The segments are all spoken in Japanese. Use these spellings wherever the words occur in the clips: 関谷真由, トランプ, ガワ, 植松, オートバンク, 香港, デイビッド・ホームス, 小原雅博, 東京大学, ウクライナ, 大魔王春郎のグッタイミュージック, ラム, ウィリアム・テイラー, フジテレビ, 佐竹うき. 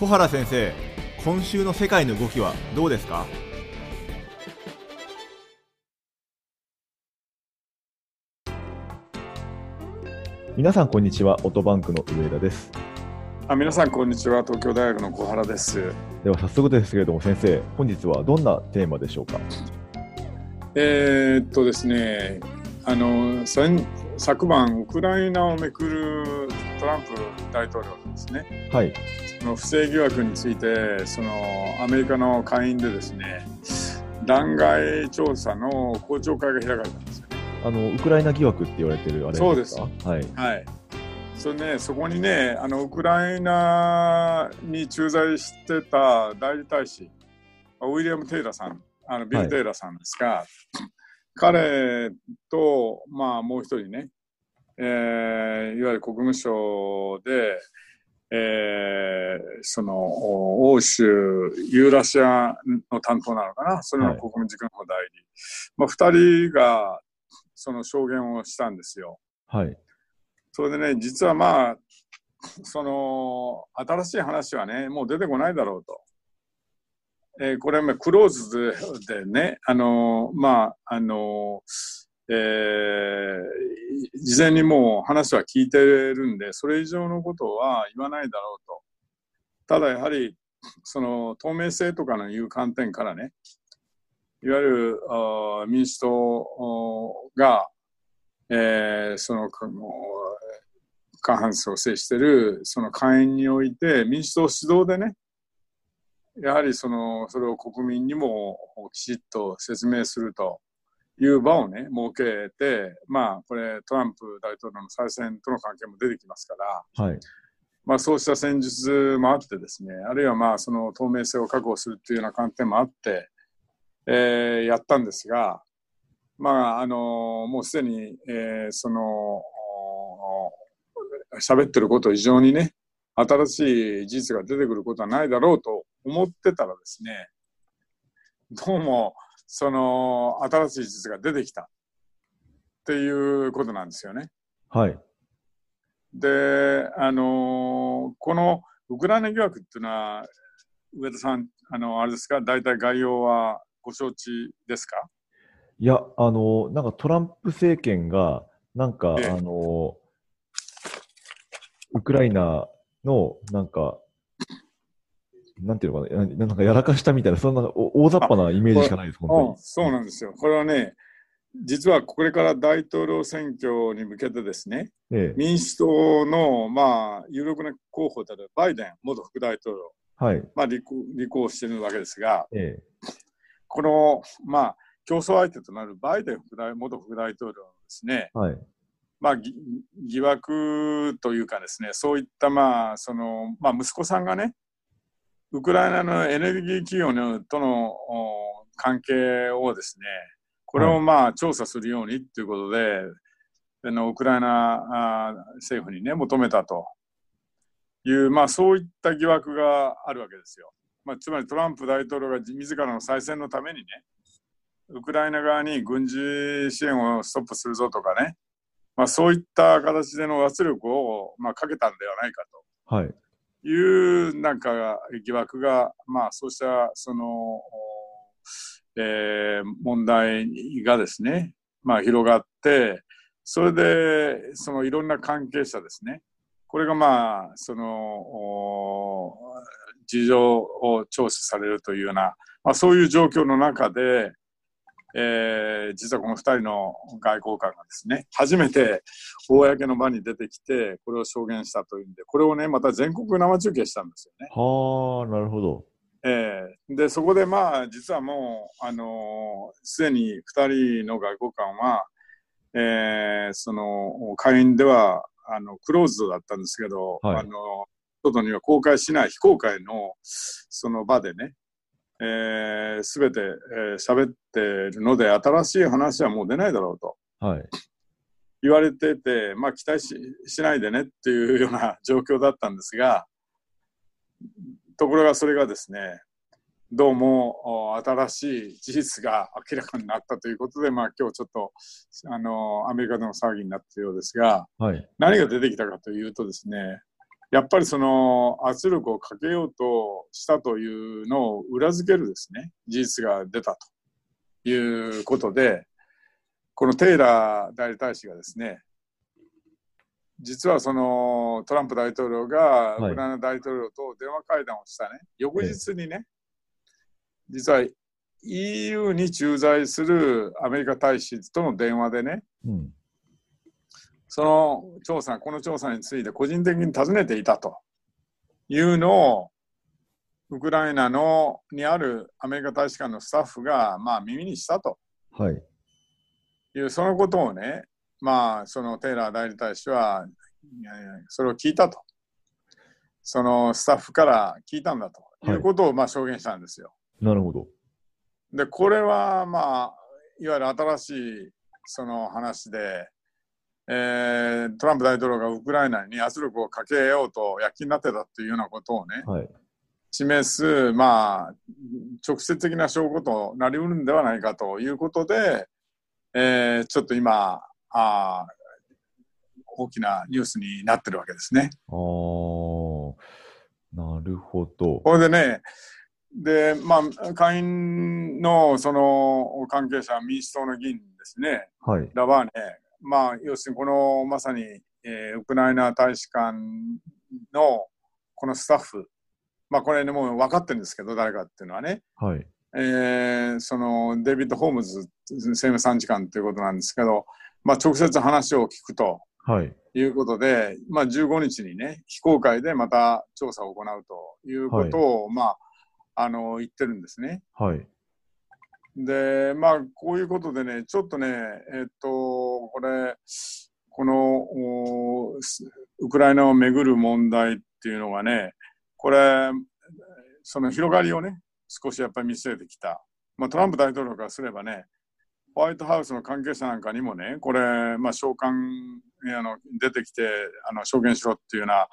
小原先生、今週の世界の動きはどうですか？皆さんこんにちは、オートバンクの上田です。皆さんこんにちは、東京大学の小原です。では早速ですけれども、先生、本日はどんなテーマでしょうか？ですね、昨晩ウクライナをめくるトランプ大統領ですね、はい、その不正疑惑について、そのアメリカの下院でですね、弾劾調査の公聴会が開かれたんですよね。ウクライナ疑惑って言われてるあれですか？そうです、はいはい。それね、そこにね、ウクライナに駐在してた代理大使ウィリアム・テイラーさん、ビル・テイラーさんですが、はい、彼と、もう一人ね、いわゆる国務省で、その欧州ユーラシアの担当なのかな、それの国務次官の代理、2人がその証言をしたんですよ。はい。それでね、実はその新しい話はね、もう出てこないだろうと。これはクローズでね、事前にもう話は聞いてるんで、それ以上のことは言わないだろうと。ただやはり、その透明性とかのいう観点からね、いわゆる民主党が、その過半数を制しているその下院において民主党主導でね、やはりそれを国民にもきちっと説明するという場をね、設けて、これトランプ大統領の再選との関係も出てきますから、はい、そうした戦術もあってですね、あるいはその透明性を確保するというような観点もあって、やったんですが、もうすでに、その喋ってること以上にね、新しい事実が出てくることはないだろうと思ってたらですね、どうもその新しい事実が出てきたっていうことなんですよね。はい。で、このウクライナ疑惑っていうのは、上田さん、あれですか、大体概要はご承知ですか？いや、なんかトランプ政権がなんか、ウクライナのなんていうのかな、なんかやらかしたみたいな、そんな大雑把なイメージしかないです、本当に。そうなんですよ。これはね、実はこれから大統領選挙に向けてですね、民主党の有力な候補であるバイデン元副大統領、はい、立候補しているわけですが、この競争相手となるバイデン元副大統領のですね、はい、疑惑というかですね、そういった息子さんがね、ウクライナのエネルギー企業との関係をですね、これを調査するようにということで、ウクライナ政府にね、求めたという、そういった疑惑があるわけですよ。つまりトランプ大統領が自らの再選のためにね、ウクライナ側に軍事支援をストップするぞとかね、そういった形での圧力をかけたんではないかという、はい、なんか疑惑が、そうしたその、問題がですね、広がって、それでそのいろんな関係者ですね、これがその事情を聴取されるというような、そういう状況の中で、実はこの2人の外交官がですね、初めて公の場に出てきて、これを証言したというんで、これをね、また全国生中継したんですよね。はあ、なるほど。で、そこで実はもうすでに2人の外交官は、その会員ではクローズドだったんですけど、はい、外には公開しない非公開のその場でね、すべて喋っているので、新しい話はもう出ないだろうと、はい、言われてて、期待しないでねっていうような状況だったんですが、ところがそれがですね、どうも新しい事実が明らかになったということで、今日ちょっとアメリカでの騒ぎになっているようですが、はい、何が出てきたかというとですね、やっぱりその圧力をかけようとしたというのを裏付けるですね、事実が出たということで、このテイラー代理大使がですね、実はそのトランプ大統領がウクライナ大統領と電話会談をしたね、翌日にね、実は EU に駐在するアメリカ大使との電話でね、その調査、この調査について個人的に尋ねていたというのをウクライナのにあるアメリカ大使館のスタッフがまあ耳にしたという、そのことをね、まあ、そのテイラー代理大使はそれを聞いたと、そのスタッフから聞いたんだということをまあ証言したんですよ。なるほど。で、これはまあいわゆる新しいその話で、トランプ大統領がウクライナに圧力をかけようと躍起になってたというようなことをね、示すまあ直接的な証拠となりうるんではないかということで、ちょっと今大きなニュースになってるわけですね。あ、なるほど。これでね、で、まあ、下院のその関係者、民主党の議員ですね、らはね、まあ、要するにこのまさに、ウクライナ大使館のこのスタッフ、まあ、これね、もう分かってるんですけど、誰かっていうのはね、そのデイビッド・ホームズ政務参事官ということなんですけど、まあ、直接話を聞くということで、まあ、15日にね、非公開でまた調査を行うということを、まあ、言ってるんですね。で、まあ、こういうことでね、ちょっとね、このウクライナをめぐる問題っていうのがね、これ、その広がりをね、少しやっぱり見据えてきた。まあ、トランプ大統領からすればね、ホワイトハウスの関係者なんかにもね、これ、まあ、召喚出てきて証言しろっていうような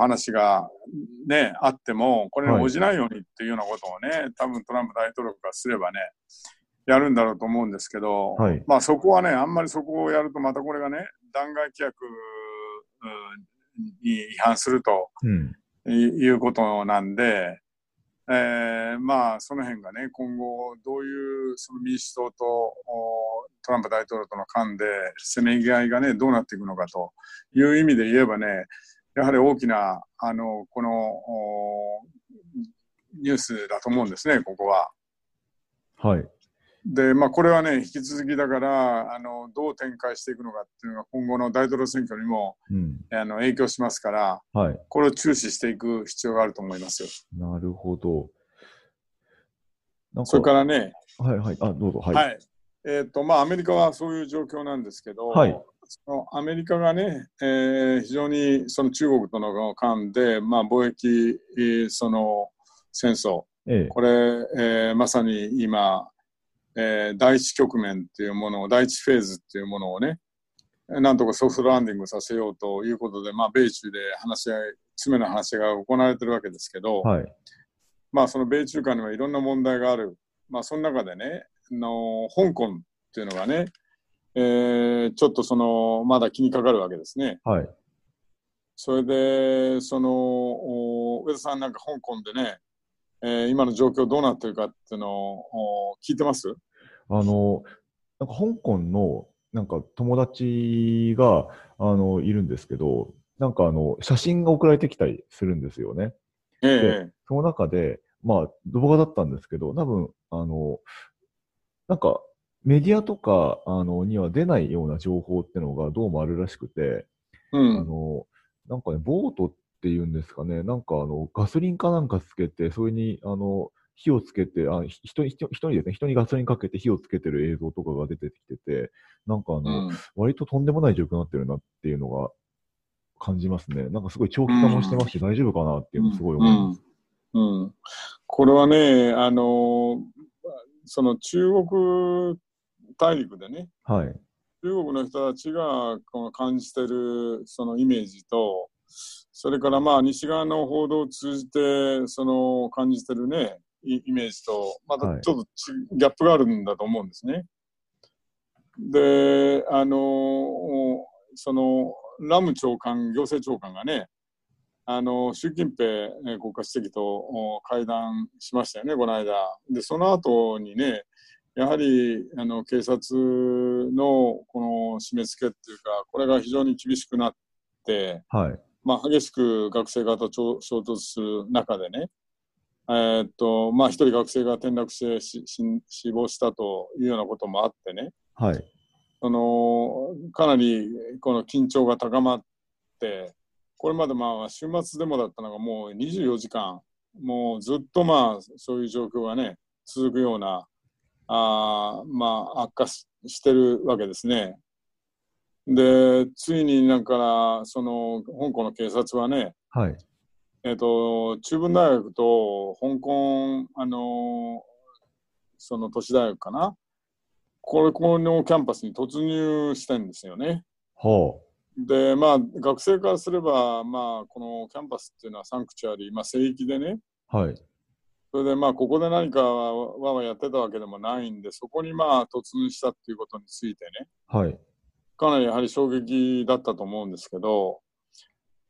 話が、ね、あっても、これに応じないようにっていうようなことをね、多分トランプ大統領からすればね、やるんだろうと思うんですけど、まあ、そこはね、あんまりそこをやるとまたこれがね、弾劾規約に違反するということなんで、まあ、その辺がね、今後どういうその民主党とトランプ大統領との間でせめぎ合いがね、どうなっていくのかという意味で言えばね、やはり大きなこのニュースだと思うんですね、ここは。で、まあ、これはね、引き続きだからどう展開していくのかっていうのが今後の大統領選挙にも、影響しますから、これを注視していく必要があると思いますよ。なるほど。なんかそれからね、どうぞ。まあ、アメリカはそういう状況なんですけど、そのアメリカがね、非常にその中国との間で、まあ、貿易、その戦争、これ、まさに今、第一局面っていうものを、第一フェーズっていうものをね、なんとかソフトランディングさせようということで、まあ、米中で話し合い、詰めの話が行われてるわけですけど、まあ、その米中間にはいろんな問題がある。まあ、その中でね、香港っていうのがね、ちょっとそのまだ気にかかるわけですね。それでその上田さん、なんか香港でね、今の状況どうなってるかっていうのを聞いてます？なんか香港のなんか友達がいるんですけど、なんか写真が送られてきたりするんですよね。でその中で、まあ、動画だったんですけど、多分なんかメディアとかには出ないような情報ってのがどうもあるらしくて、なんかね、ボートっていうんですかね、なんかガソリンかなんかつけて、それに火をつけて、人にガソリンかけて火をつけてる映像とかが出てきてて、なんか割ととんでもない状況になってるなっていうのが感じますね。なんかすごい長期化もしてますし、大丈夫かなっていうのすごい思います。これはね、その中国大陸でね、中国の人たちがこの感じてるそのイメージと、それからまあ西側の報道を通じてその感じてるね、イメージとまたちょっとギャップがあるんだと思うんですね。で、そのラム長官、行政長官がね、習近平国家主席と会談しましたよね、この間。で、その後にね、やはり警察のこの締め付けっていうか、これが非常に厳しくなって、はい、激しく学生側と衝突する中でね、一人学生が転落して死亡したというようなこともあってね、はい、かなりこの緊張が高まって、これまで週末デモだったのがもう24時間、もうずっとそういう状況がね、続くような、悪化してるわけですね。で、ついに香港の警察はね、はい、中文大学と香港、その都市大学かな、このキャンパスに突入してんですよね。ほう。で、学生からすれば、このキャンパスっていうのはサンクチュアリー、聖域でね、はい、それでここで何かわやってたわけでもないんで、そこに突入したっていうことについてね、はい、かなりやはり衝撃だったと思うんですけど、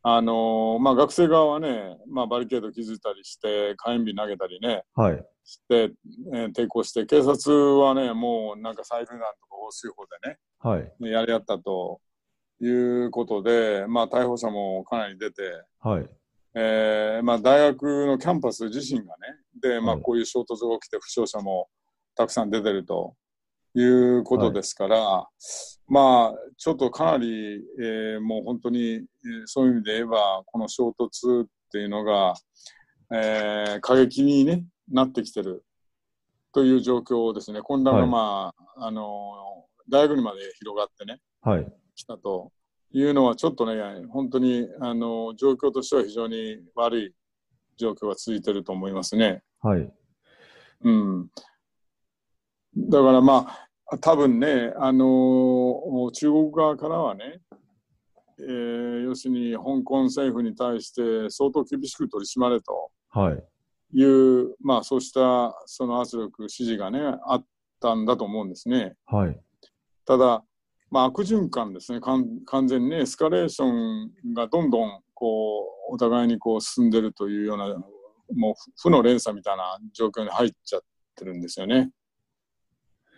学生側はね、バリケード築いたりして火炎瓶投げたりね、はい、して、抵抗して、警察はね、もう催涙弾とか放水砲でね、はい、やり合ったということで、逮捕者もかなり出て、はい、大学のキャンパス自身がね、で、こういう衝突が起きて負傷者もたくさん出てるということですから、はい、ちょっとかなり、もう本当に、そういう意味で言えばこの衝突っていうのが、過激に、ね、なってきてるという状況ですね。混乱が、はい、大学にまで広がってね、はい、来たというのはちょっとね、本当に状況としては非常に悪い状況が続いてると思いますね。はい。うん。だから多分ね、中国側からはね、要するに香港政府に対して相当厳しく取り締まれという、はい、そうしたその圧力、指示がね、あったんだと思うんですね。はい、ただ、悪循環ですね、完全にね、エスカレーションがどんどんお互いに進んでるというような、もう負の連鎖みたいな状況に入っちゃってるんですよね。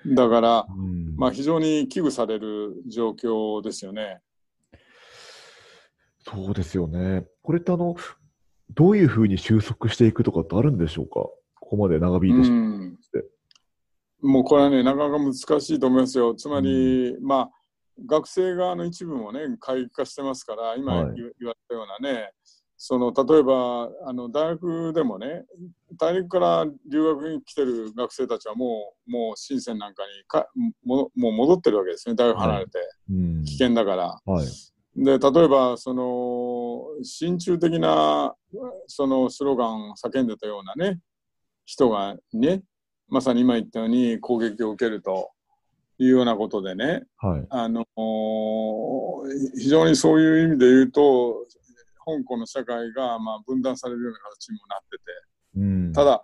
だから、非常に危惧される状況ですよね。そうですよね。これってどういうふうに収束していくとかってあるんでしょうか？ここまで長引いてしまって。もうこれはね、なかなか難しいと思いますよ。つまり、学生側の一部もね、過激化してますから、今言われたようなね、はい、例えば大学でもね、大陸から留学に来てる学生たちはもう深センなんかにもう戻ってるわけですね、大学離れて、はい、危険だから、はい、で、例えば親中的なスローガンを叫んでたようなね人がね、まさに今言ったように攻撃を受けるというようなことでね、はい、非常にそういう意味で言うと、香港の社会が分断されるような形にもなってて、ただ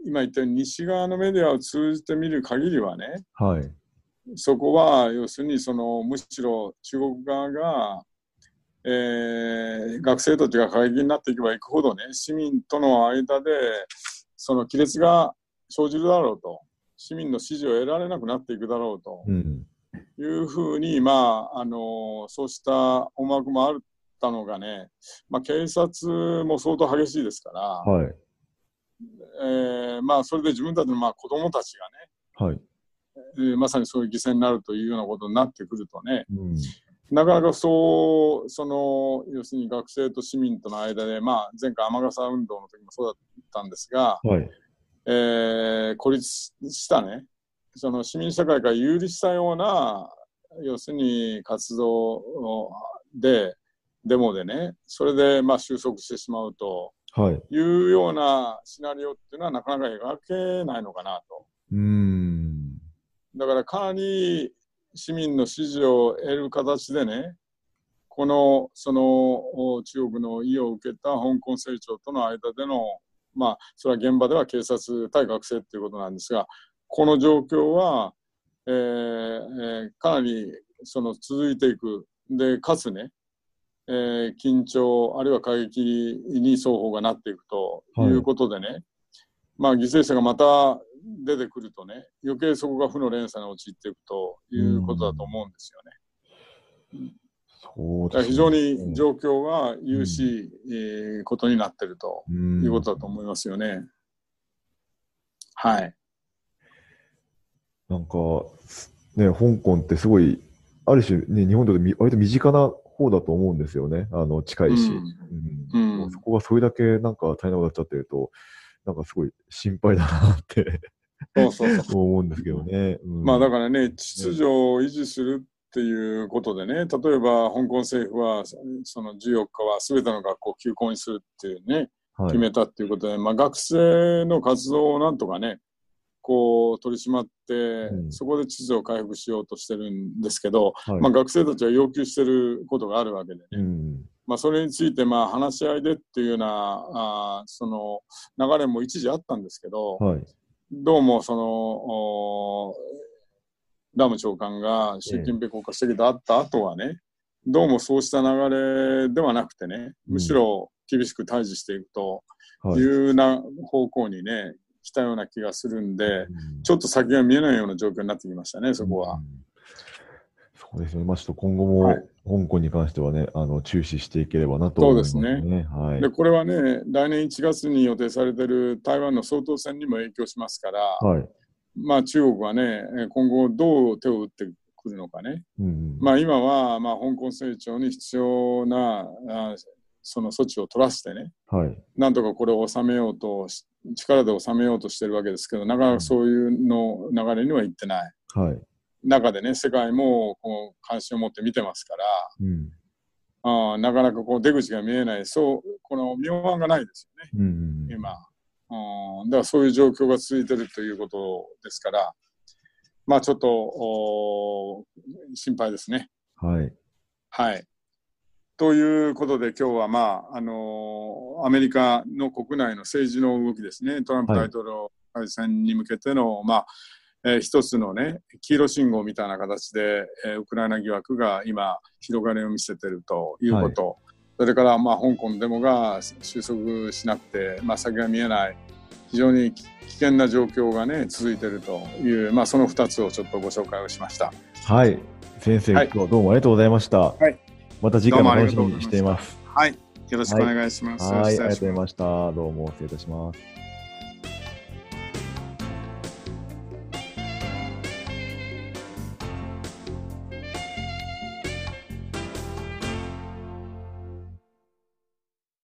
今言ったように西側のメディアを通じて見る限りはね、はい、そこは要するにむしろ中国側が、学生たちが過激になっていけばいくほどね、市民との間で亀裂が生じるだろうと、市民の支持を得られなくなっていくだろうと、いうふうに、そうした思惑もあったのがね、警察も相当激しいですから、はい、それで自分たちの子供たちがね、はい、まさにそういう犠牲になるというようなことになってくるとね、なかなか要するに学生と市民との間で、前回雨傘運動の時もそうだったんですが、はい、孤立したね、市民社会が有利したような、要するに活動で、デモでね、それで収束してしまうというようなシナリオっていうのはなかなか描けないのかなと。だからかなり市民の支持を得る形でね、中国の意を受けた香港政調との間での、それは現場では警察対学生っていうことなんですが、この状況は、かなり続いていく。で、かつね、緊張あるいは過激に双方がなっていくということでね、はい、まあ、犠牲者がまた出てくるとね、余計そこが負の連鎖に陥っていくということだと思うんですよね。そうですね。非常に状況が有しいことになっているということだと思いますよね。はい。なんか、ね、香港ってすごい、ある種、ね、日本で割と身近な方だと思うんですよね。近いし。うんうん、そこがそれだけなんか大変なことになっちゃってると、なんかすごい心配だなってそう思うんですけどね。うん、まあだからね、秩序を維持するっていうことでね、例えば香港政府はその14日は全ての学校を休校にするっていうね、はい、決めたっていうことで、まあ、学生の活動をなんとかね、こう取り締まって、うん、そこで秩序を回復しようとしてるんですけど、はい、まあ、学生たちは要求してることがあるわけでね、うん、まあ、それについてまあ話し合いでっていうようなその流れも一時あったんですけど、はい、どうもそのラム長官が習近平国家主席と会った後はね、どうもそうした流れではなくてね、むしろ厳しく対峙していくというな方向にね、来たような気がするんで、うん、ちょっと先が見えないような状況になってきましたね、そこは。うん、そうですね、まあ、ちょっと今後も、はい、香港に関してはね、注視していければなと思いますね。そうですね、はい、でこれはね、来年1月に予定されている台湾の総統選にも影響しますから、はい、まあ、中国はね、今後どう手を打ってくるのかね、うん、まあ、今は、まあ、香港成長に必要なその措置を取らせてね、はい、なんとかこれを収めようと力で収めようとしてるわけですけど、なかなかそういうの流れにはいってない、はい、中でね、世界もこう関心を持って見てますから、うん、なかなかこう出口が見えない、そうこの妙案がないですよね、うん、今、うん、だからそういう状況が続いてるということですから、まあ、ちょっと心配ですね。はい、はい、ということで、今日は、まあアメリカの国内の政治の動きですね、トランプ大統領解散に向けての、はい、まあ一つのね、黄色信号みたいな形で、ウクライナ疑惑が今広がりを見せているということ、はい、それから、まあ、香港デモが収束しなくて、まあ、先が見えない非常に危険な状況がね、続いているという、まあ、その2つをちょっとご紹介をしました。はい、先生、はい、今日どうもありがとうございました。はい、また次回も楽しみにしています。はい、よろしくお願いします。はい、ありがとうございました。どうも失礼いたします。